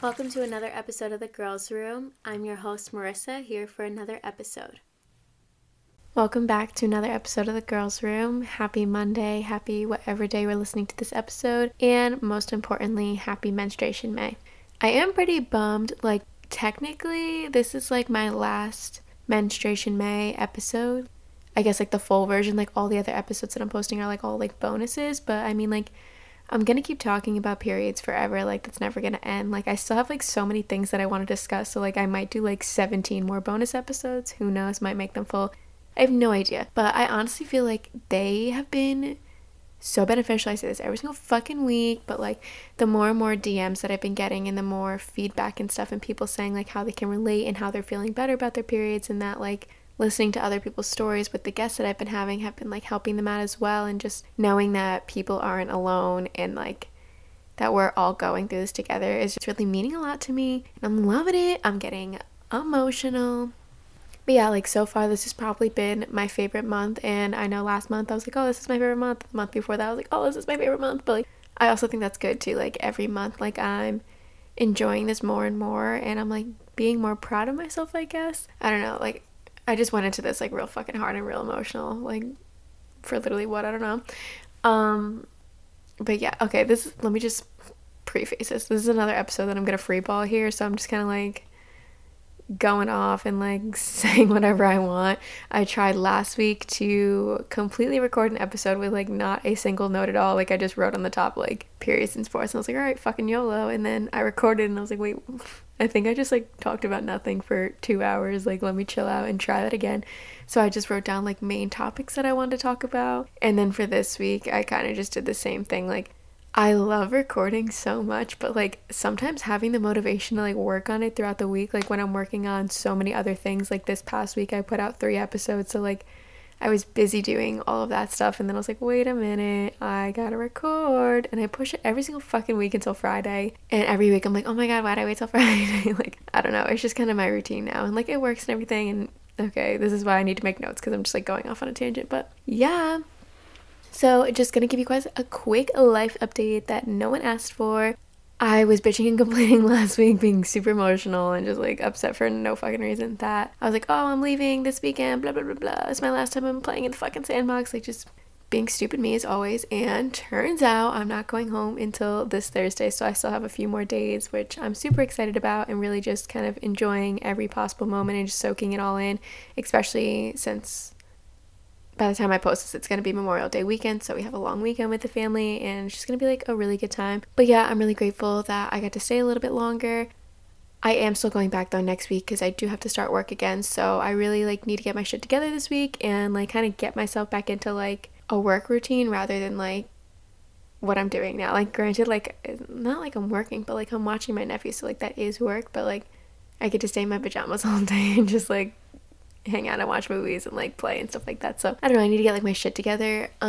Welcome to another episode of The Girls Room. I'm your host, Marissa, here for another episode. Welcome back to another episode of The Girls Room. Happy Monday, happy whatever day we're listening to this episode, and most importantly, happy Menstruation May. I am pretty bummed, technically, this is my last Menstruation May episode. I guess the full version, all the other episodes that I'm posting are all bonuses, but I mean I'm gonna keep talking about periods forever, that's never gonna end. I still have so many things that I want to discuss, so I might do 17 more bonus episodes, who knows, might make them full, I have no idea. But I honestly feel they have been so beneficial. I say this every single fucking week, but the more and more DMs that I've been getting and the more feedback and stuff and people saying how they can relate and how they're feeling better about their periods, and that listening to other people's stories with the guests that I've been having have been helping them out as well, and just knowing that people aren't alone and that we're all going through this together is just really meaning a lot to me, and I'm loving it. I'm getting emotional. But yeah, so far this has probably been my favorite month, and I know last month I was oh, this is my favorite month. The month before that I was oh, this is my favorite month. But I also think that's good too. Every month I'm enjoying this more and more, and I'm being more proud of myself, I guess. I don't know, I just went into this real fucking hard and real emotional for literally what, I don't know. But yeah, okay, let me just preface this. This is another episode that I'm gonna freeball here, so I'm just kind of going off and saying whatever I want. I tried last week to completely record an episode with not a single note at all. I just wrote on the top periods and sports, and I was all right, fucking YOLO, and then I recorded and I was wait, I think I just talked about nothing for 2 hours. Let me chill out and try that again. So I just wrote down main topics that I wanted to talk about, and then for this week I kind of just did the same thing. I love recording so much, but sometimes having the motivation to work on it throughout the week, when I'm working on so many other things, this past week I put out 3 episodes, so I was busy doing all of that stuff, and then I was wait a minute, I gotta record, and I push it every single fucking week until Friday, and every week I'm oh my god, why'd I wait till Friday? I don't know, it's just kind of my routine now, and it works and everything, and okay, this is why I need to make notes, because I'm just going off on a tangent, but yeah. So just gonna give you guys a quick life update that no one asked for. I was bitching and complaining last week, being super emotional and just upset for no fucking reason, that I was oh, I'm leaving this weekend, blah blah blah blah, it's my last time I'm playing in the fucking sandbox, just being stupid me as always. And turns out I'm not going home until this Thursday, so I still have a few more days, which I'm super excited about, and really just kind of enjoying every possible moment and just soaking it all in, especially since by the time I post this, it's going to be Memorial Day weekend, so we have a long weekend with the family, and it's just going to be a really good time. But yeah, I'm really grateful that I got to stay a little bit longer. I am still going back though next week, because I do have to start work again, so I really need to get my shit together this week and kind of get myself back into a work routine rather than what I'm doing now. Granted, not I'm working, but I'm watching my nephew, so that is work, but I get to stay in my pajamas all day and just hang out and watch movies and play and stuff like that. So I don't know, I need to get my shit together. But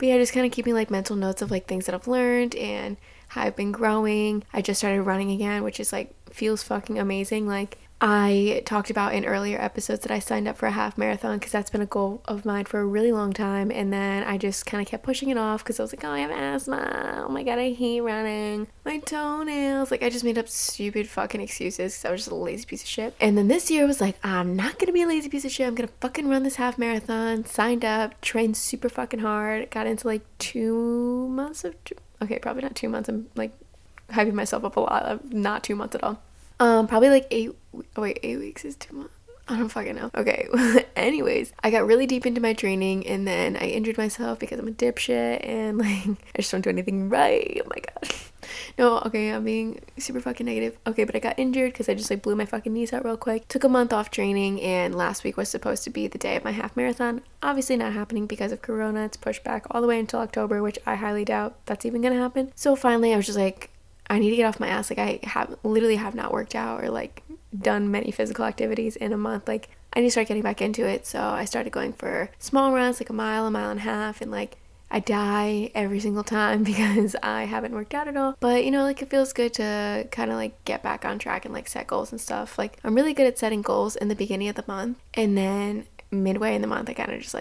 yeah, just kind of keeping mental notes of things that I've learned and how I've been growing. I just started running again, which is feels fucking amazing. I talked about in earlier episodes that I signed up for a half marathon, because that's been a goal of mine for a really long time, and then I just kind of kept pushing it off because I was oh, I have asthma, oh my god, I hate running, my toenails, I just made up stupid fucking excuses because I was just a lazy piece of shit. And then this year I was I'm not gonna be a lazy piece of shit, I'm gonna fucking run this half marathon. Signed up, trained super fucking hard, got into 2 months of, okay, probably not 2 months, I'm hyping myself up a lot, not 2 months at all, probably 8 weeks is 2 months, I don't fucking know, okay. Anyways, I got really deep into my training, and then I injured myself because I'm a dipshit, and I just don't do anything right, oh my god. No, okay, I'm being super fucking negative, okay, but I got injured because I just blew my fucking knees out real quick, took a month off training, and last week was supposed to be the day of my half marathon, obviously not happening because of corona, it's pushed back all the way until October, which I highly doubt that's even gonna happen. So finally I was just I need to get off my ass, I have not worked out or done many physical activities in a month, I need to start getting back into it. So I started going for small runs, a mile and a half, and I die every single time because I haven't worked out at all, but you know, it feels good to kind of get back on track and set goals and stuff. I'm really good at setting goals in the beginning of the month, and then midway in the month I kind of just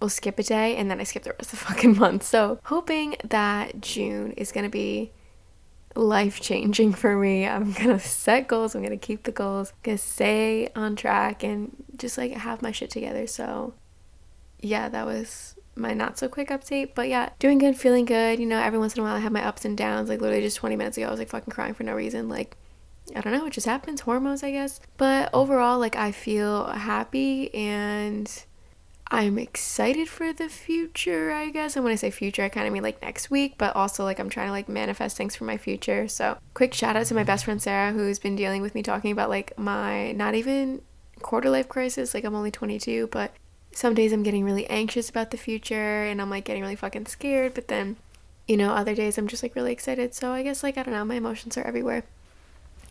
will skip a day, and then I skip the rest of the fucking month. So hoping that June is gonna be life-changing for me. I'm gonna set goals, I'm gonna keep the goals, I'm gonna stay on track and just like have my shit together. So yeah, that was my not so quick update, but yeah, doing good, feeling good. You know, every once in a while I have my ups and downs. Like literally just 20 minutes ago I was like fucking crying for no reason. Like I don't know, it just happens, hormones I guess. But overall, like I feel happy and I'm excited for the future, I guess. And when I say future, I kind of mean like next week, but also like I'm trying to like manifest things for my future. So quick shout out to my best friend Sarah, who's been dealing with me talking about like my not even quarter life crisis. Like I'm only 22, but some days I'm getting really anxious about the future and I'm like getting really fucking scared. But then, you know, other days I'm just like really excited. So I guess like, I don't know, my emotions are everywhere.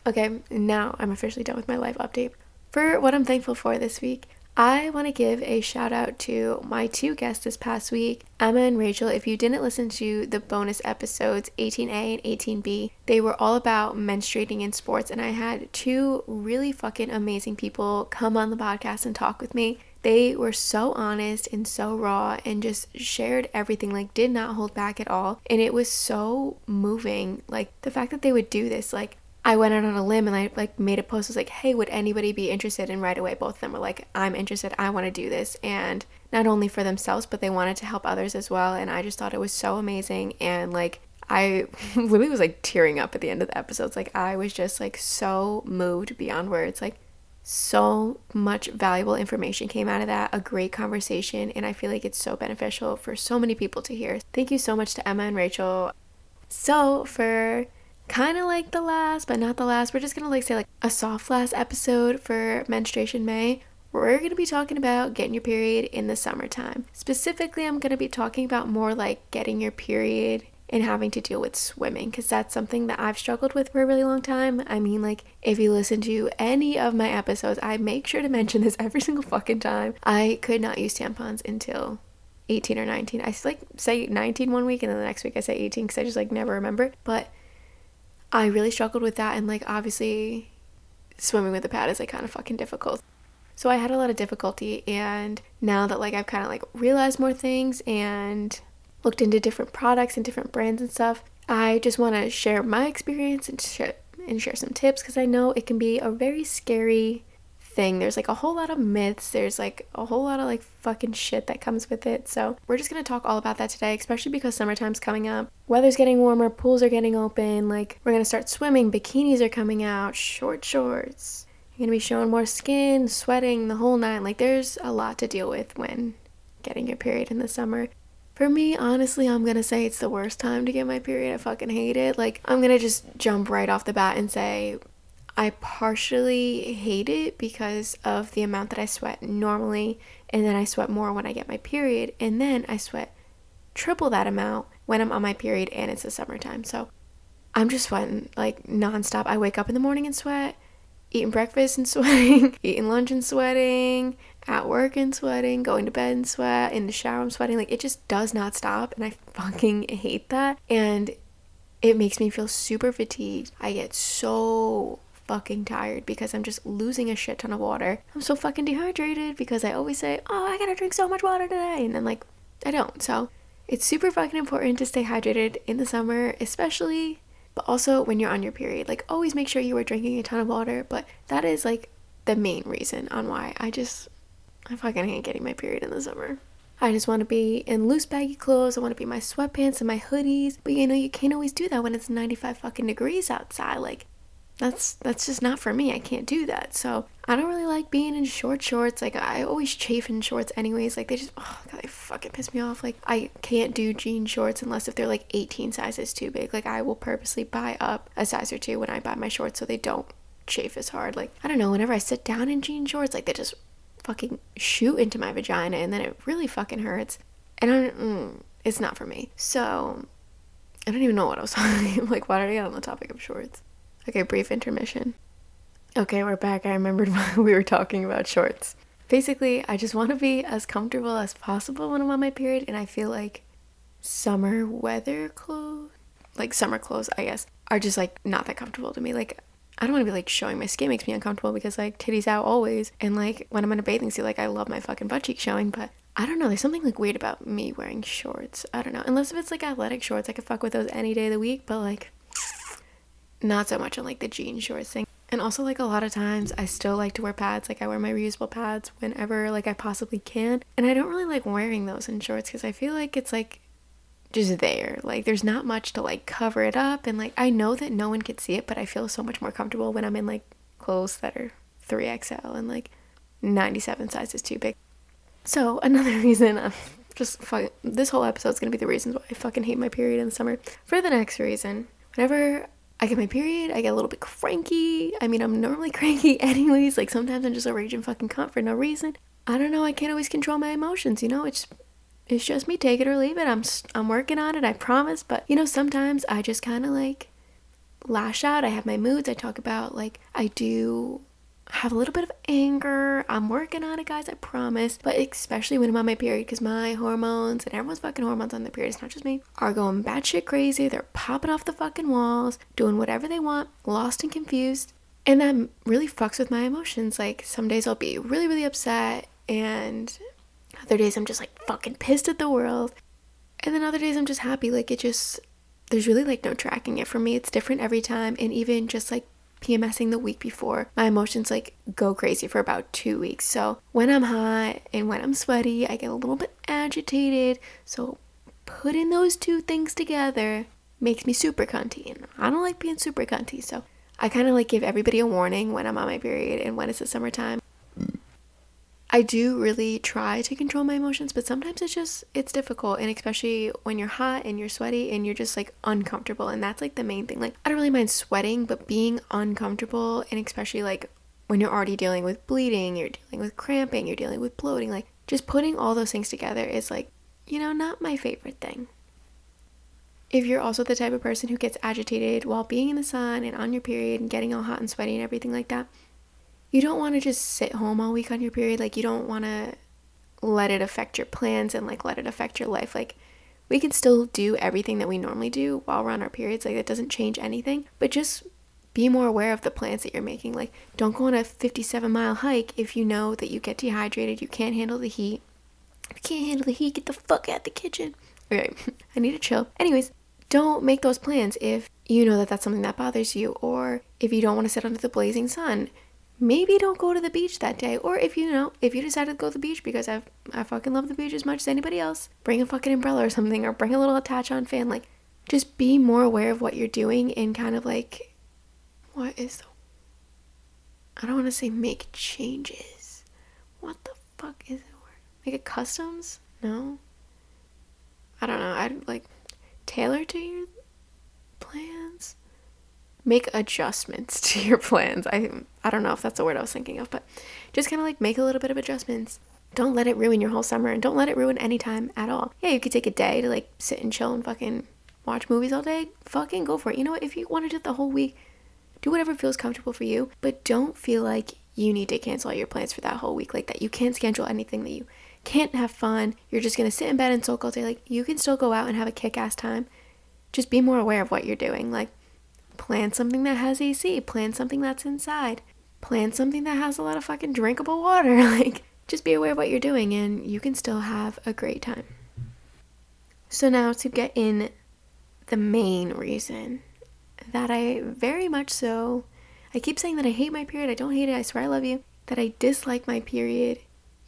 Okay, now I'm officially done with my life update. For what I'm thankful for this week, I want to give a shout out to my two guests this past week, Emma and Rachel. If you didn't listen to the bonus episodes 18A and 18B, they were all about menstruating in sports, and I had two really fucking amazing people come on the podcast and talk with me. They were so honest and so raw and just shared everything, like did not hold back at all, and it was so moving. Like the fact that they would do this, like I went out on a limb and I like made a post. I was like, hey, would anybody be interested? And right away both of them were like, I'm interested, I want to do this. And not only for themselves, but they wanted to help others as well. And I just thought it was so amazing. And like I literally was like tearing up at the end of the episodes. Like I was just like so moved beyond words. Like so much valuable information came out of that, a great conversation, and I feel like it's so beneficial for so many people to hear. Thank you so much to Emma and Rachel. So for kind of like the last but not the last, we're just gonna like say like a soft last episode for Menstruation May. We're gonna be talking about getting your period in the summertime. Specifically, I'm gonna be talking about more like getting your period and having to deal with swimming, because that's something that I've struggled with for a really long time. I mean, like if you listen to any of my episodes, I make sure to mention this every single fucking time. I could not use tampons until 18 or 19. I like say 19 one week and then the next week I say 18 because I just like never remember. But I really struggled with that, and like obviously swimming with a pad is like kind of fucking difficult. So I had a lot of difficulty, and now that like I've kind of like realized more things and looked into different products and different brands and stuff, I just want to share my experience and share some tips, because I know it can be a very scary thing. There's like a whole lot of myths, there's like a whole lot of like fucking shit that comes with it. So we're just gonna talk all about that today, especially because summertime's coming up, weather's getting warmer, pools are getting open, like we're gonna start swimming, bikinis are coming out, short shorts, you're gonna be showing more skin, sweating, the whole nine. Like there's a lot to deal with when getting your period in the summer. For me, honestly, I'm gonna say it's the worst time to get my period. I fucking hate it. Like I'm gonna just jump right off the bat and say I partially hate it because of the amount that I sweat normally, and then I sweat more when I get my period, and then I sweat triple that amount when I'm on my period and it's the summertime. So I'm just sweating like nonstop. I wake up in the morning and sweat, eating breakfast and sweating, eating lunch and sweating, at work and sweating, going to bed and sweat, in the shower I'm sweating. Like it just does not stop, and I fucking hate that, and it makes me feel super fatigued. I get so fucking tired because I'm just losing a shit ton of water. I'm so fucking dehydrated because I always say, oh, I gotta drink so much water today, and then like I don't. So it's super fucking important to stay hydrated in the summer, especially, but also when you're on your period. Like always make sure you are drinking a ton of water, but that is like the main reason on why I fucking hate getting my period in the summer. I just want to be in loose baggy clothes. I want to be in my sweatpants and my hoodies, but you know, you can't always do that when it's 95 fucking degrees outside. Like that's just not for me. I can't do that. So I don't really like being in short shorts. Like I always chafe in shorts anyways. Like they just, oh god, they fucking piss me off. Like I can't do jean shorts unless if they're like 18 sizes too big. Like I will purposely buy up a size or two when I buy my shorts so they don't chafe as hard. Like I don't know, whenever I sit down in jean shorts, like they just fucking shoot into my vagina and then it really fucking hurts, and it's not for me. So I don't even know what I was talking about. Like why did I get on the topic of shorts? Okay, brief intermission. Okay, we're back. I remembered why we were talking about shorts. Basically, I just want to be as comfortable as possible when I'm on my period, and I feel like summer weather clothes, like summer clothes, I guess, are just like not that comfortable to me. Like I don't want to be like showing my skin, makes me uncomfortable because like titties out always, and like when I'm in a bathing suit, like I love my fucking butt cheek showing, but I don't know, there's something like weird about me wearing shorts. I don't know, unless if it's like athletic shorts, I could fuck with those any day of the week, but like not so much on like the jean shorts thing. And also, like, a lot of times I still like to wear pads. Like, I wear my reusable pads whenever, like, I possibly can. And I don't really like wearing those in shorts because I feel like it's, like, just there. Like, there's not much to, like, cover it up. And, like, I know that no one could see it, but I feel so much more comfortable when I'm in, like, clothes that are 3XL and, like, 97 sizes too big. So, another reason I'm just this whole episode's gonna be the reasons why I fucking hate my period in the summer. For the next reason, whenever I get my period, I get a little bit cranky. I mean, I'm normally cranky anyways. Like, sometimes I'm just a raging fucking cunt for no reason. I don't know. I can't always control my emotions, you know? It's just me. Take it or leave it. I'm working on it, I promise. But, you know, sometimes I just kind of, like, lash out. I have my moods. I talk about, like, I do have a little bit of anger. I'm working on it, guys, I promise. But especially when I'm on my period, because my hormones and everyone's fucking hormones on their period, it's not just me, are going batshit crazy. They're popping off the fucking walls, doing whatever they want, lost and confused. And that really fucks with my emotions. Like, some days I'll be really, really upset, and other days I'm just, like, fucking pissed at the world. And then other days I'm just happy. Like, it just, there's really, like, no tracking it for me. It's different every time. And even just, like, PMSing the week before, my emotions, like, go crazy for about 2 weeks. So when I'm hot and when I'm sweaty, I get a little bit agitated. So putting those two things together makes me super cunty, and I don't like being super cunty. So I kind of, like, give everybody a warning when I'm on my period and when it's the summertime. I do really try to control my emotions, but sometimes it's difficult, and especially when you're hot and you're sweaty and you're just, like, uncomfortable. And that's, like, the main thing. Like, I don't really mind sweating, but being uncomfortable, and especially, like, when you're already dealing with bleeding, you're dealing with cramping, you're dealing with bloating, like, just putting all those things together is, like, you know, not my favorite thing. If you're also the type of person who gets agitated while being in the sun and on your period and getting all hot and sweaty and everything like that, you don't want to just sit home all week on your period. Like, you don't want to let it affect your plans and, like, let it affect your life. Like, we can still do everything that we normally do while we're on our periods. Like, it doesn't change anything, but just be more aware of the plans that you're making. Like, don't go on a 57-mile hike if you know that you get dehydrated, you can't handle the heat. If you can't handle the heat, get the fuck out the kitchen. Okay, I need to chill. Anyways, don't make those plans if you know that that's something that bothers you, or if you don't want to sit under the blazing sun. Maybe don't go to the beach that day. Or if you decide to go to the beach, because I fucking love the beach as much as anybody else, bring a fucking umbrella or something, or bring a little attach-on fan. Like, just be more aware of what you're doing, and kind of, like, I don't want to say make changes. What the fuck is the word? Make it customs? No? I don't know. I'd, like, tailor to your plans. Make adjustments to your plans. I don't know if that's the word I was thinking of, but just kind of, like, make a little bit of adjustments. Don't let it ruin your whole summer, and don't let it ruin any time at all. Yeah, you could take a day to, like, sit and chill and fucking watch movies all day. Fucking go for it. You know what? If you want to do it the whole week, do whatever feels comfortable for you, but don't feel like you need to cancel all your plans for that whole week, like that you can't schedule anything, that you can't have fun. You're just going to sit in bed and sulk all day. Like, you can still go out and have a kick-ass time. Just be more aware of what you're doing. Like, plan something that has AC, plan something that's inside, plan something that has a lot of fucking drinkable water. Like, just be aware of what you're doing, and you can still have a great time. So now to get in the main reason that I very much so, I keep saying that I hate my period. I don't hate it. I swear I love you. That I dislike my period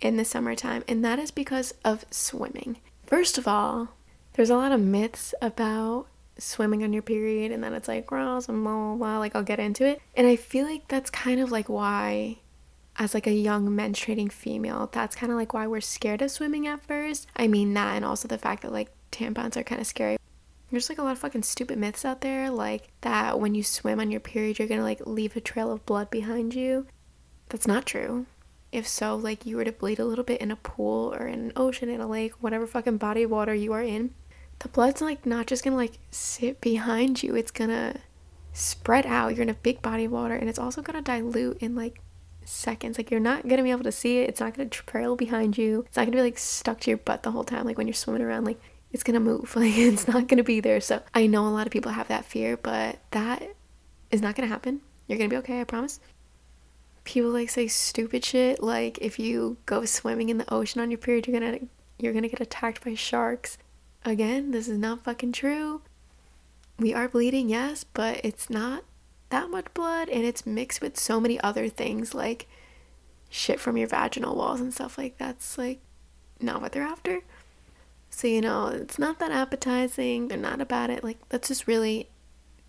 in the summertime, and that is because of swimming. First of all, there's a lot of myths about swimming on your period, and then it's like gross and blah blah blah. Like, I'll get into it, and I feel like that's kind of like why, as like a young menstruating female, that's kind of like why we're scared of swimming at first. I mean, that, and also the fact that, like, tampons are kind of scary. There's, like, a lot of fucking stupid myths out there, like that when you swim on your period you're gonna, like, leave a trail of blood behind you. That's not true. If so, like, you were to bleed a little bit in a pool or in an ocean, in a lake, whatever fucking body of water you are in, the blood's, like, not just gonna, like, sit behind you. It's gonna spread out. You're in a big body of water, and it's also gonna dilute in, like, seconds. Like, you're not gonna be able to see it. It's not gonna trail behind you. It's not gonna be, like, stuck to your butt the whole time. Like, when you're swimming around, like, it's gonna move. Like, it's not gonna be there. So I know a lot of people have that fear, but that is not gonna happen. You're gonna be okay, I promise. People, like, say stupid shit, like, if you go swimming in the ocean on your period, you're gonna get attacked by sharks. Again, this is not fucking true. We are bleeding, yes, but it's not that much blood, and it's mixed with so many other things, like shit from your vaginal walls and stuff like that's like not what they're after. So, you know, it's not that appetizing. They're not about it. Like, that's just really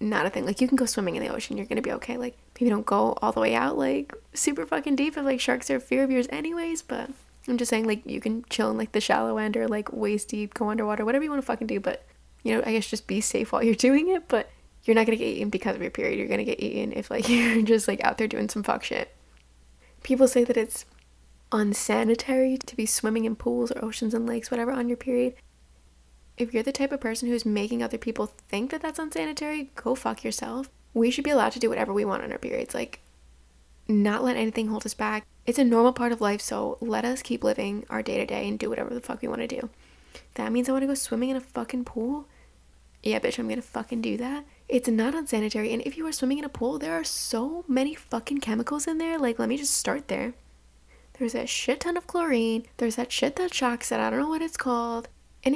not a thing. Like, you can go swimming in the ocean, you're gonna be okay. Like, maybe don't go all the way out like super fucking deep if like sharks are a fear of yours anyways, but I'm just saying, like, you can chill in like the shallow end or like waist deep, go underwater, whatever you want to fucking do. But, you know, I guess just be safe while you're doing it. But you're not gonna get eaten because of your period. You're gonna get eaten if like you're just like out there doing some fuck shit. People say that it's unsanitary to be swimming in pools or oceans and lakes, whatever, on your period. If you're the type of person who's making other people think that that's unsanitary, go fuck yourself. We should be allowed to do whatever we want on our periods. Like, not let anything hold us back. It's a normal part of life, so let us keep living our day-to-day and do whatever the fuck we want to do. That means I want to go swimming in a fucking pool? Yeah, bitch, I'm gonna fucking do that. It's not unsanitary, and if you are swimming in a pool, there are so many fucking chemicals in there. Like, let me just start there. There's that shit ton of chlorine. There's that shit that shocks that I don't know what it's called. And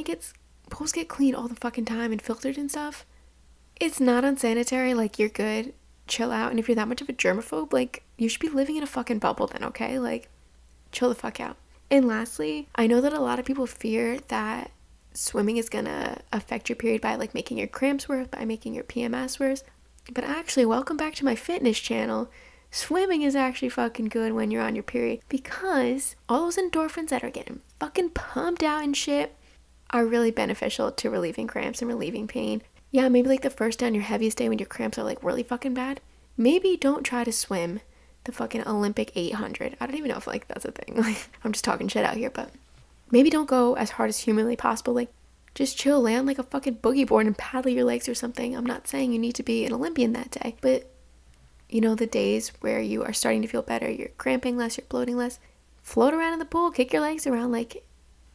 pools get cleaned all the fucking time and filtered and stuff. It's not unsanitary. Like, you're good. Chill out. And if you're that much of a germaphobe, like, you should be living in a fucking bubble then, okay? Like, chill the fuck out. And lastly, I know that a lot of people fear that swimming is gonna affect your period by like making your cramps worse, by making your PMS worse. But actually, welcome back to my fitness channel. Swimming is actually fucking good when you're on your period, because all those endorphins that are getting fucking pumped out and shit are really beneficial to relieving cramps and relieving pain. Yeah, maybe like the first day on your heaviest day when your cramps are like really fucking bad, maybe don't try to swim the fucking Olympic 800. I don't even know if like that's a thing. Like, I'm just talking shit out here, but maybe don't go as hard as humanly possible. Like, just chill, lay on like a fucking boogie board and paddle your legs or something. I'm not saying you need to be an Olympian that day, but you know, the days where you are starting to feel better, you're cramping less, you're bloating less, float around in the pool, kick your legs around. Like,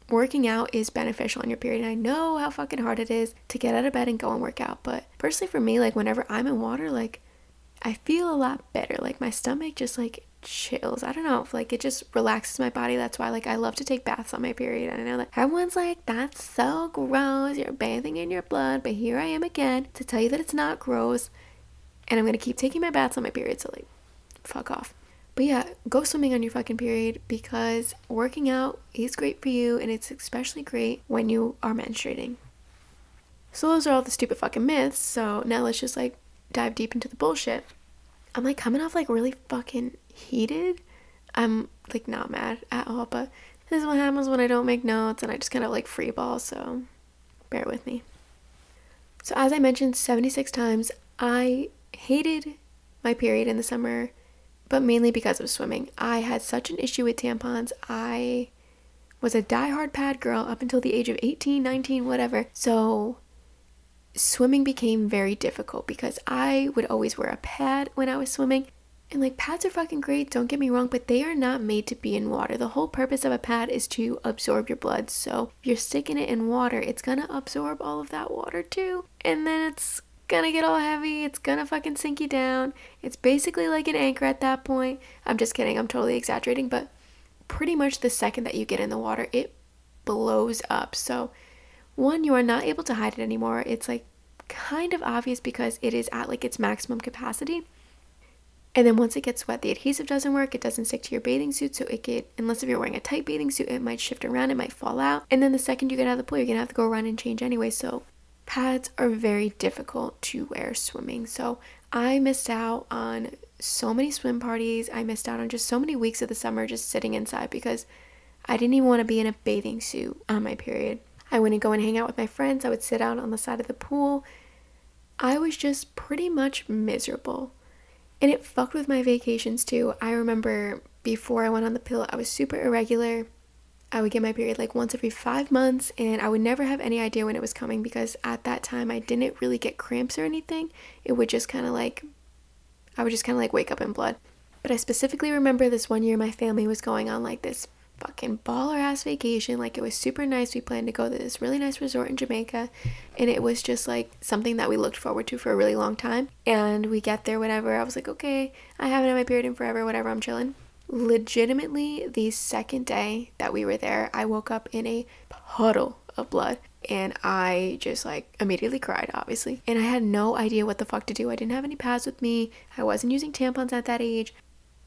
working out is beneficial on your period, and I know how fucking hard it is to get out of bed and go and work out, but personally for me, like, whenever I'm in water, like, I feel a lot better. Like, my stomach just like chills. I don't know, if like it just relaxes my body. That's why, like, I love to take baths on my period. I know that everyone's like, that's so gross, you're bathing in your blood, but here I am again to tell you that it's not gross, and I'm gonna keep taking my baths on my period, so like fuck off. But yeah, go swimming on your fucking period, because working out is great for you, and it's especially great when you are menstruating. So those are all the stupid fucking myths. So now let's just like dive deep into the bullshit. I'm like coming off like really fucking heated. I'm like not mad at all, but this is what happens when I don't make notes and I just kind of like freeball, so bear with me. So as I mentioned 76 times, I hated my period in the summer, but mainly because of swimming. I had such an issue with tampons. I was a diehard pad girl up until the age of 18, 19, whatever. So swimming became very difficult because I would always wear a pad when I was swimming. And like, pads are fucking great, don't get me wrong, but they are not made to be in water. The whole purpose of a pad is to absorb your blood. So if you're sticking it in water, it's gonna absorb all of that water too. And then it's gonna get all heavy, it's gonna fucking sink you down. It's basically like an anchor at that point. I'm just kidding, I'm totally exaggerating, but pretty much the second that you get in the water, it blows up. So one, you are not able to hide it anymore. It's like kind of obvious because it is at like its maximum capacity. And then once it gets wet, the adhesive doesn't work, it doesn't stick to your bathing suit, so unless if you're wearing a tight bathing suit, it might shift around, it might fall out. And then the second you get out of the pool, you're gonna have to go run and change anyway. So pads are very difficult to wear swimming. So I missed out on so many swim parties. I missed out on just so many weeks of the summer just sitting inside because I didn't even want to be in a bathing suit on my period. I wouldn't go and hang out with my friends. I would sit out on the side of the pool. I was just pretty much miserable. And it fucked with my vacations too. I remember before I went on the pill, I was super irregular. I would get my period like once every 5 months, and I would never have any idea when it was coming because at that time I didn't really get cramps or anything. It would just kind of like, I would just kind of like wake up in blood. But I specifically remember this one year my family was going on like this fucking baller ass vacation. Like, it was super nice. We planned to go to this really nice resort in Jamaica, and it was just like something that we looked forward to for a really long time. And we get there, whatever. I was like, okay, I haven't had my period in forever, whatever, I'm chilling. Legitimately, the second day that we were there, I woke up in a puddle of blood. And I just immediately cried, obviously. And I had no idea what the fuck to do. I didn't have any pads with me. I wasn't using tampons at that age.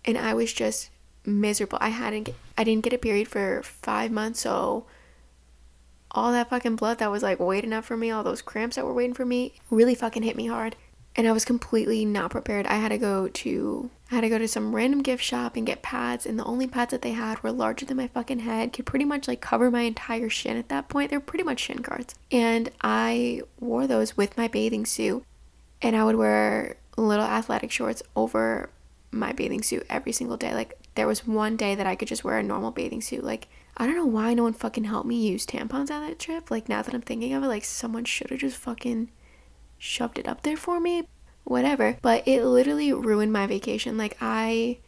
And I was just miserable. I didn't get a period for 5 months, so all that fucking blood that was waiting up for me, all those cramps that were waiting for me, really fucking hit me hard. And I was completely not prepared. I had to go to some random gift shop and get pads, and the only pads that they had were larger than my fucking head, could pretty much cover my entire shin at that point. They're pretty much shin guards. And I wore those with my bathing suit, and I would wear little athletic shorts over my bathing suit every single day. There was one day that I could just wear a normal bathing suit. I don't know why no one fucking helped me use tampons on that trip. Now that I'm thinking of it, someone should have just fucking shoved it up there for me. Whatever. But it literally ruined my vacation. I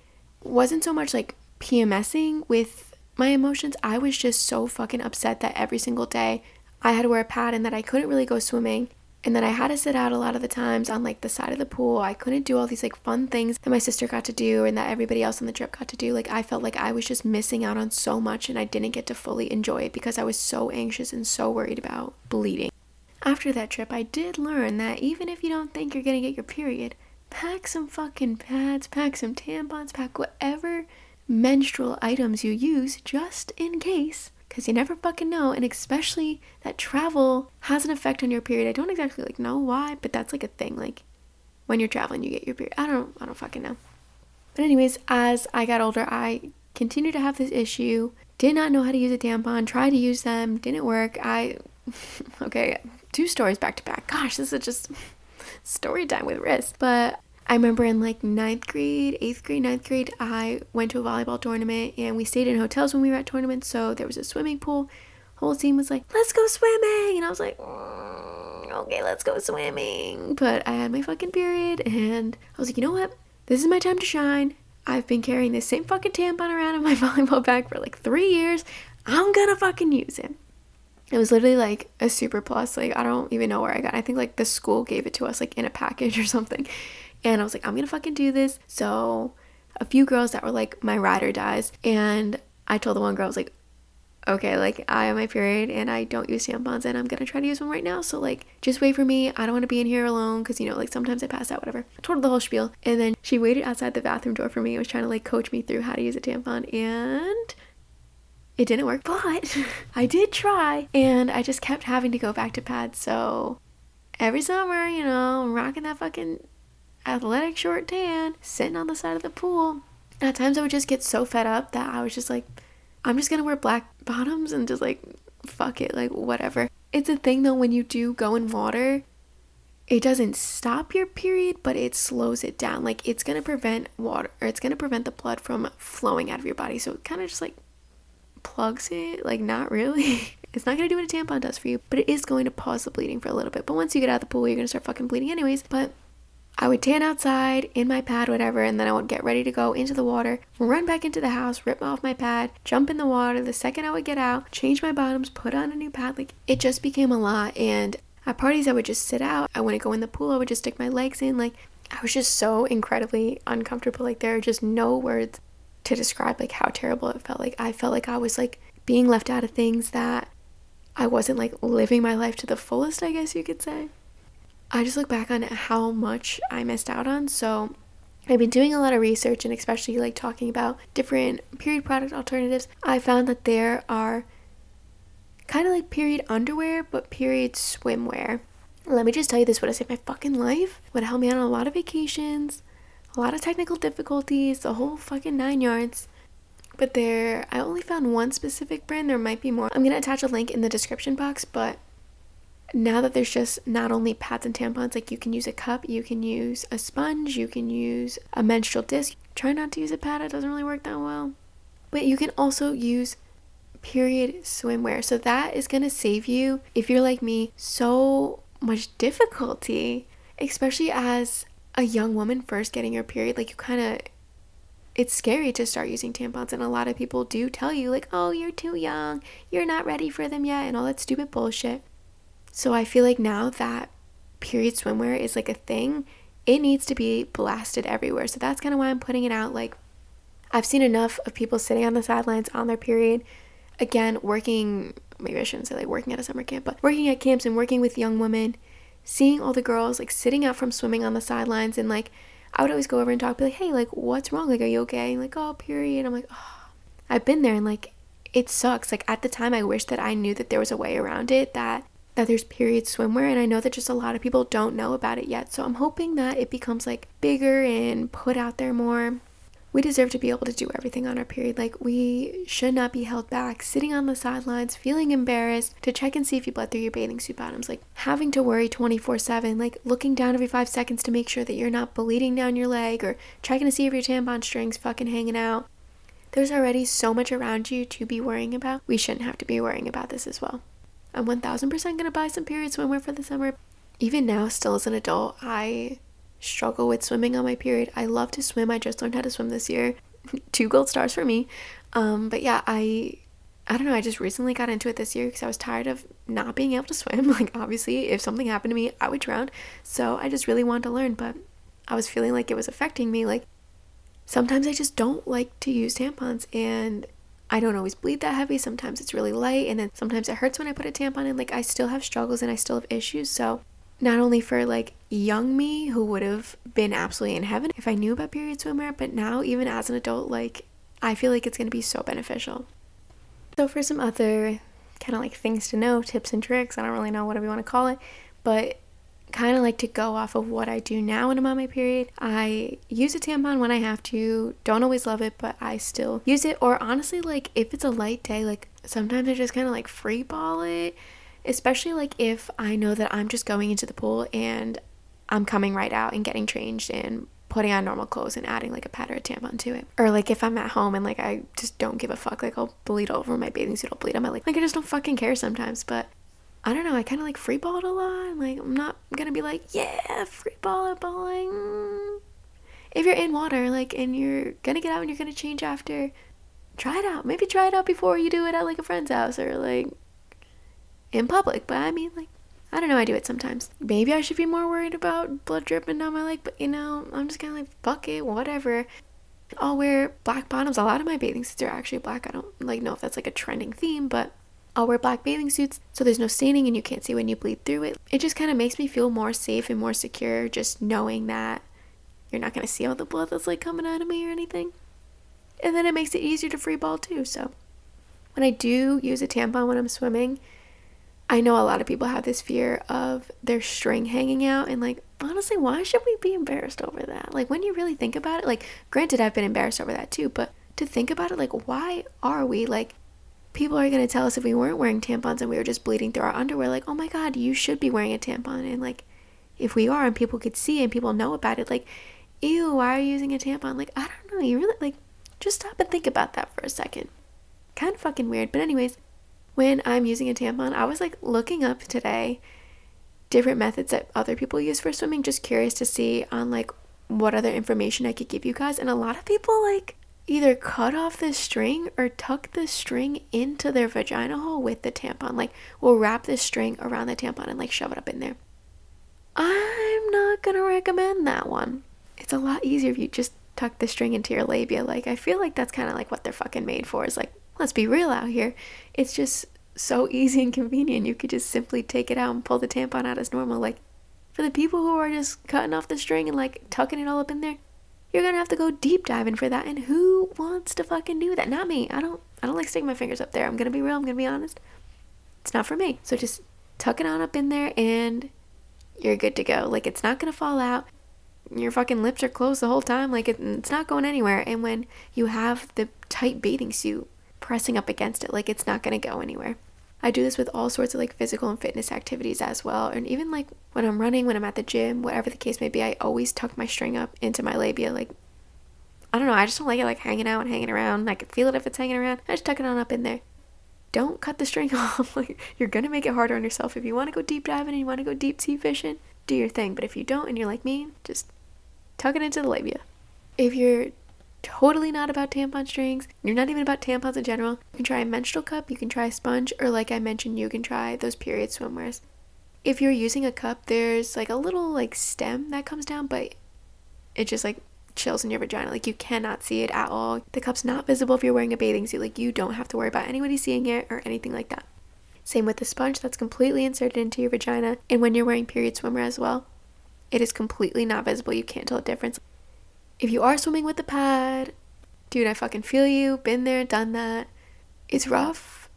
wasn't so much PMSing with my emotions. I was just so fucking upset that every single day I had to wear a pad, and that I couldn't really go swimming, and that I had to sit out a lot of the times on the side of the pool. I couldn't do all these fun things that my sister got to do and that everybody else on the trip got to do. I felt like I was just missing out on so much, and I didn't get to fully enjoy it because I was so anxious and so worried about bleeding. After that trip, I did learn that even if you don't think you're gonna get your period, pack some fucking pads, pack some tampons, pack whatever menstrual items you use just in case. Because you never fucking know, and especially that travel has an effect on your period. I don't exactly know why, but that's a thing. When you're traveling, you get your period. I don't fucking know. But anyways, as I got older, I continued to have this issue. Did not know how to use a tampon. Tried to use them. Didn't work. Okay, 2 stories back to back. Gosh, this is just story time with wrist. But I remember in 8th grade, I went to a volleyball tournament, and we stayed in hotels when we were at tournaments, so there was a swimming pool. Whole team was let's go swimming, and I was okay, let's go swimming. But I had my fucking period, and I was you know what? This is my time to shine. I've been carrying this same fucking tampon around in my volleyball bag for 3 years. I'm gonna fucking use it. It was literally a super plus. I don't even know where I got it. I think the school gave it to us in a package or something. And I was I'm gonna fucking do this. So a few girls that were my ride or dies, and I told the one girl, I was okay, I have my period and I don't use tampons, and I'm gonna try to use one right now, so just wait for me. I don't want to be in here alone, because sometimes I pass out, whatever. I told her the whole spiel, and then she waited outside the bathroom door for me and was trying to coach me through how to use a tampon, and it didn't work. But I did try, and I just kept having to go back to pads. So every summer, I'm rocking that fucking athletic short tan, sitting on the side of the pool. And at times I would just get so fed up that I was just I'm just gonna wear black bottoms and just fuck it, whatever. It's a thing though, when you do go in water, it doesn't stop your period, but it slows it down. It's gonna prevent water, or it's gonna prevent the blood from flowing out of your body, so it kind of just plugs it, not really. It's not gonna do what a tampon does for you, but it is going to pause the bleeding for a little bit. But once you get out of the pool, you're gonna start fucking bleeding anyways. But I would tan outside in my pad, whatever, and then I would get ready to go into the water, run back into the house, rip off my pad, jump in the water. The second I would get out, change my bottoms, put on a new pad. It just became a lot. And at parties, I would just sit out. I wouldn't go in the pool. I would just stick my legs in. I was just so incredibly uncomfortable. There are just no words to describe, how terrible it felt. I felt like I was, being left out of things, that I wasn't, living my life to the fullest, I guess you could say. I just look back on how much I missed out on. So I've been doing a lot of research, and especially talking about different period product alternatives. I found that there are kind of period underwear, but period swimwear. Let me just tell you, this would have saved my fucking life, would help me out on a lot of vacations, a lot of technical difficulties, the whole fucking 9 yards. But I only found one specific brand. There might be more. I'm going to attach a link in the description box, but now that there's just not only pads and tampons, you can use a cup, you can use a sponge, you can use a menstrual disc. Try not to use a pad, it doesn't really work that well. But you can also use period swimwear. So that is going to save you, if you're like me, so much difficulty, especially as a young woman first getting your period. It's scary to start using tampons, and a lot of people do tell you, oh, you're too young, you're not ready for them yet, and all that stupid bullshit. So I feel now that period swimwear is a thing, it needs to be blasted everywhere. So that's kind of why I'm putting it out. I've seen enough of people sitting on the sidelines on their period, again, working maybe I shouldn't say like working at a summer camp, but working at camps and working with young women, seeing all the girls like sitting out from swimming on the sidelines, and like I would always go over and talk, be like, hey, like, what's wrong? Like, are you okay? And like, oh, period. I'm like, oh, I've been there, and like, it sucks. Like, at the time, I wish that I knew that there was a way around it, that there's period swimwear, and I know that just a lot of people don't know about it yet, so I'm hoping that it becomes like bigger and put out there more. We deserve to be able to do everything on our period. Like, we should not be held back, sitting on the sidelines, feeling embarrassed to check and see if you bled through your bathing suit bottoms, like having to worry 24/7, like looking down every 5 seconds to make sure that you're not bleeding down your leg, or checking to see if your tampon string's fucking hanging out. There's already so much around you to be worrying about. We shouldn't have to be worrying about this as well. I'm 1000% going to buy some period swimwear for the summer. Even now, still as an adult, I struggle with swimming on my period. I love to swim. I just learned how to swim this year. 2 gold stars for me. But yeah, I don't know. I just recently got into it this year because I was tired of not being able to swim. Like, obviously, if something happened to me, I would drown. So I just really wanted to learn, but I was feeling like it was affecting me. Like, sometimes I just don't like to use tampons, and I don't always bleed that heavy. Sometimes it's really light, and then sometimes it hurts when I put a tampon in. Like, I still have struggles and I still have issues. So not only for like young me, who would have been absolutely in heaven if I knew about period swimwear, but now even as an adult, like, I feel like it's going to be so beneficial. So for some other kind of like things to know, tips and tricks, I don't really know whatever you want to call it, but kind of like to go off of what I do now when I'm on my period. I use a tampon when I have to. Don't always love it, but I still use it. Or honestly, like, if it's a light day, like, sometimes I just kind of like free ball it, especially like if I know that I'm just going into the pool and I'm coming right out and getting changed and putting on normal clothes and adding like a pad or a tampon to it. Or like if I'm at home and like I just don't give a fuck, like, I'll bleed over my bathing suit, I'll bleed on my leg. Like, I just don't fucking care sometimes. But I don't know, I kind of like freeball it a lot. Like, I'm not gonna be like, yeah, freeball it, but like, if you're in water, like, and you're gonna get out and you're gonna change after, try it out. Maybe try it out before you do it at like a friend's house or like in public. But I mean, like, I don't know, I do it sometimes. Maybe I should be more worried about blood dripping down my leg, but you know, I'm just kind of like, fuck it, whatever. I'll wear black bottoms. A lot of my bathing suits are actually black. I don't like know if that's like a trending theme, but I'll wear black bathing suits so there's no staining and you can't see when you bleed through it. It just kind of makes me feel more safe and more secure, just knowing that you're not going to see all the blood that's like coming out of me or anything. And then it makes it easier to free ball too. So when I do use a tampon when I'm swimming, I know a lot of people have this fear of their string hanging out, and like, honestly, why should we be embarrassed over that? Like, when you really think about it, like, granted, I've been embarrassed over that too, but to think about it, like, why are we like, people are going to tell us if we weren't wearing tampons and we were just bleeding through our underwear, like, oh my god, you should be wearing a tampon. And like, if we are and people could see and people know about it, like, ew, why are you using a tampon? Like, I don't know, you really, like, just stop and think about that for a second. Kind of fucking weird. But anyways, when I'm using a tampon, I was like looking up today different methods that other people use for swimming, just curious to see on like what other information I could give you guys. And a lot of people like either cut off the string or tuck the string into their vagina hole with the tampon, like, we'll wrap the string around the tampon and like shove it up in there. I'm not gonna recommend that one. It's a lot easier if you just tuck the string into your labia. Like, I feel like that's kind of like what they're fucking made for, is like, let's be real out here. It's just so easy and convenient. You could just simply take it out and pull the tampon out as normal. Like, for the people who are just cutting off the string and like tucking it all up in there, you're gonna have to go deep diving for that, and who wants to fucking do that? Not me. I don't like sticking my fingers up there. I'm gonna be real, I'm gonna be honest, it's not for me. So just tuck it on up in there and you're good to go. Like, it's not gonna fall out. Your fucking lips are closed the whole time. Like, it's not going anywhere. And when you have the tight bathing suit pressing up against it, like, it's not gonna go anywhere. I do this with all sorts of like physical and fitness activities as well. And even like when I'm running, when I'm at the gym, whatever the case may be, I always tuck my string up into my labia. Like, I don't know, I just don't like it like hanging out and hanging around. I can feel it if it's hanging around. I just tuck it on up in there. Don't cut the string off. Like, you're gonna make it harder on yourself. If you want to go deep diving and you want to go deep sea fishing, do your thing. But if you don't and you're like me, just tuck it into the labia. If you're totally not about tampon strings, you're not even about tampons in general, you can try a menstrual cup, you can try a sponge, or like I mentioned, you can try those period swimwears. If you're using a cup, there's like a little like stem that comes down, but it just like chills in your vagina. Like, you cannot see it at all. The cup's not visible if you're wearing a bathing suit. Like, you don't have to worry about anybody seeing it or anything like that. Same with the sponge that's completely inserted into your vagina, and when you're wearing period swimwear as well. It is completely not visible. You can't tell a difference. If you are swimming with the pad, dude, I fucking feel you. Been there, done that. It's rough,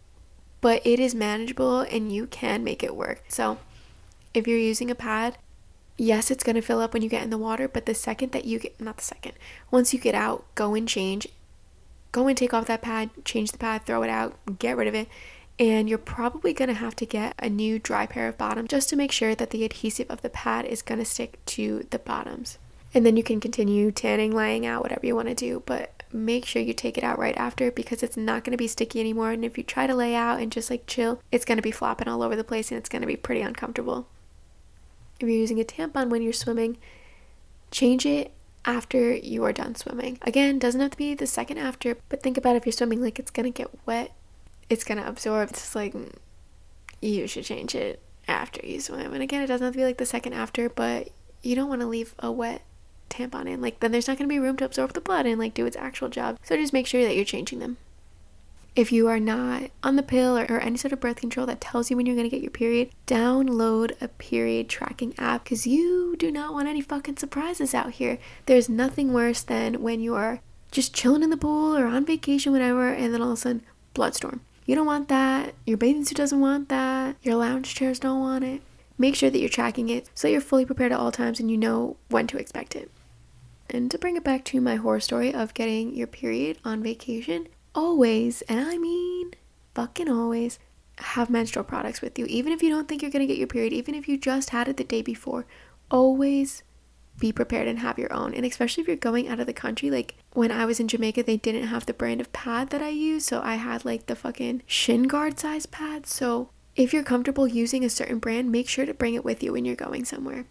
but it is manageable and you can make it work. So if you're using a pad, yes, it's going to fill up when you get in the water, but once you get out, go and change. Go and take off that pad, change the pad, throw it out, get rid of it. And you're probably going to have to get a new dry pair of bottoms just to make sure that the adhesive of the pad is going to stick to the bottoms. And then you can continue tanning, laying out, whatever you want to do, but make sure you take it out right after, because it's not going to be sticky anymore. And if you try to lay out and just like chill, it's going to be flopping all over the place and it's going to be pretty uncomfortable. If you're using a tampon when you're swimming, change it after you are done swimming. Again, doesn't have to be the second after, but think about if you're swimming, like, it's going to get wet. It's going to absorb. It's like, you should change it after you swim. And again, it doesn't have to be like the second after, but you don't want to leave a wet tampon in. Like, then there's not going to be room to absorb the blood and like do its actual job. So just make sure that you're changing them. If you are not on the pill or any sort of birth control that tells you when you're going to get your period, download a period tracking app, because you do not want any fucking surprises out here. There's nothing worse than when you're just chilling in the pool or on vacation, whatever, and then all of a sudden, bloodstorm. You don't want that. Your bathing suit doesn't want that. Your lounge chairs don't want it. Make sure that you're tracking it so you're fully prepared at all times and you know when to expect it. And to bring it back to my horror story of getting your period on vacation, always, and I mean fucking always, have menstrual products with you. Even if you don't think you're going to get your period, even if you just had it the day before, always be prepared and have your own. And especially if you're going out of the country, like when I was in Jamaica, they didn't have the brand of pad that I use, so I had like the fucking shin guard size pad. So if you're comfortable using a certain brand, make sure to bring it with you when you're going somewhere.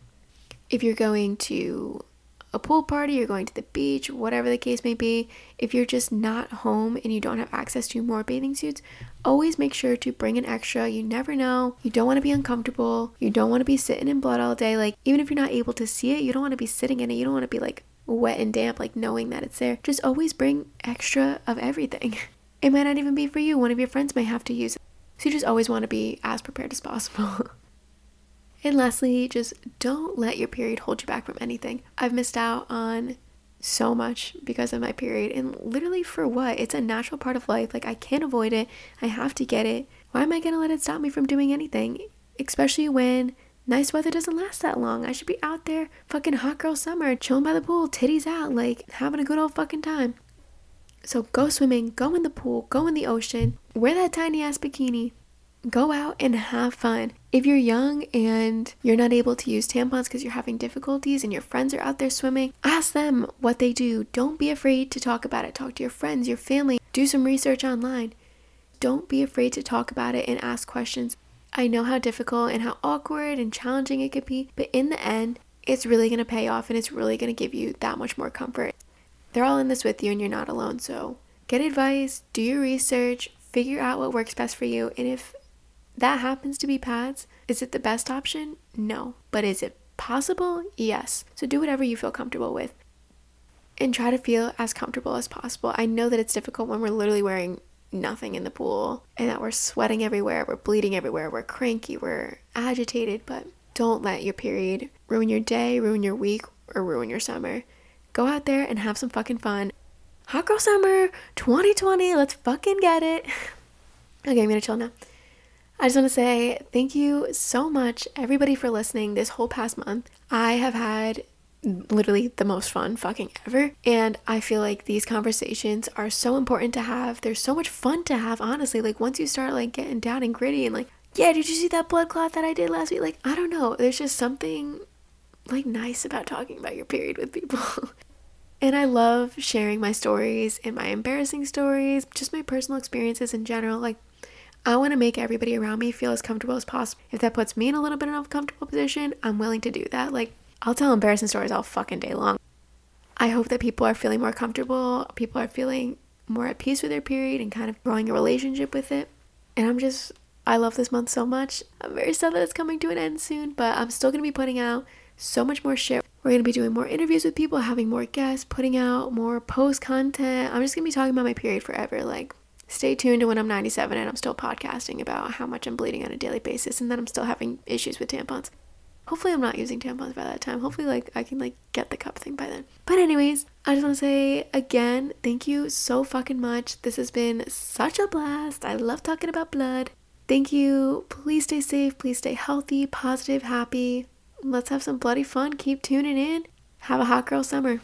If you're going to a pool party, you're going to the beach, whatever the case may be, if you're just not home and you don't have access to more bathing suits, always make sure to bring an extra. You never know. You don't want to be uncomfortable. You don't want to be sitting in blood all day. Like, even if you're not able to see it, you don't want to be sitting in it. You don't want to be like wet and damp, like knowing that it's there. Just always bring extra of everything. It might not even be for you. One of your friends may have to use it. So you just always want to be as prepared as possible. And lastly, just don't let your period hold you back from anything. I've missed out on so much because of my period, and literally for what? It's a natural part of life. Like, I can't avoid it. I have to get it. Why am I going to let it stop me from doing anything? Especially when nice weather doesn't last that long. I should be out there fucking hot girl summer, chilling by the pool, titties out, like having a good old fucking time. So go swimming, go in the pool, go in the ocean, wear that tiny ass bikini. Go out and have fun. If you're young and you're not able to use tampons because you're having difficulties and your friends are out there swimming, ask them what they do. Don't be afraid to talk about it. Talk to your friends, your family. Do some research online. Don't be afraid to talk about it and ask questions. I know how difficult and how awkward and challenging it could be, but in the end, it's really going to pay off and it's really going to give you that much more comfort. They're all in this with you and you're not alone. So get advice, do your research, figure out what works best for you. And if that happens to be pads, is it the best option? No. But is it possible? Yes. So do whatever you feel comfortable with and try to feel as comfortable as possible. I know that it's difficult when we're literally wearing nothing in the pool and that we're sweating everywhere, we're bleeding everywhere, we're cranky, we're agitated, but don't let your period ruin your day, ruin your week, or ruin your summer. Go out there and have some fucking fun. Hot girl summer 2020, let's fucking get it. Okay, I'm gonna chill now. I just want to say thank you so much, everybody, for listening this whole past month. I have had literally the most fun fucking ever, and I feel like these conversations are so important to have. There's so much fun to have, honestly. Like, once you start like getting down and gritty and like, yeah, did you see that blood clot that I did last week? Like, I don't know. There's just something like nice about talking about your period with people. And I love sharing my stories and my embarrassing stories, just my personal experiences in general. Like, I want to make everybody around me feel as comfortable as possible. If that puts me in a little bit of an uncomfortable position, I'm willing to do that. Like, I'll tell embarrassing stories all fucking day long. I hope that people are feeling more comfortable. People are feeling more at peace with their period and kind of growing a relationship with it. And I love this month so much. I'm very sad that it's coming to an end soon, but I'm still going to be putting out so much more shit. We're going to be doing more interviews with people, having more guests, putting out more post content. I'm just going to be talking about my period forever. Like, stay tuned to when I'm 97 and I'm still podcasting about how much I'm bleeding on a daily basis and that I'm still having issues with tampons. Hopefully I'm not using tampons by that time. Hopefully, I can, get the cup thing by then. But anyways, I just want to say, again, thank you so fucking much. This has been such a blast. I love talking about blood. Thank you. Please stay safe. Please stay healthy, positive, happy. Let's have some bloody fun. Keep tuning in. Have a hot girl summer.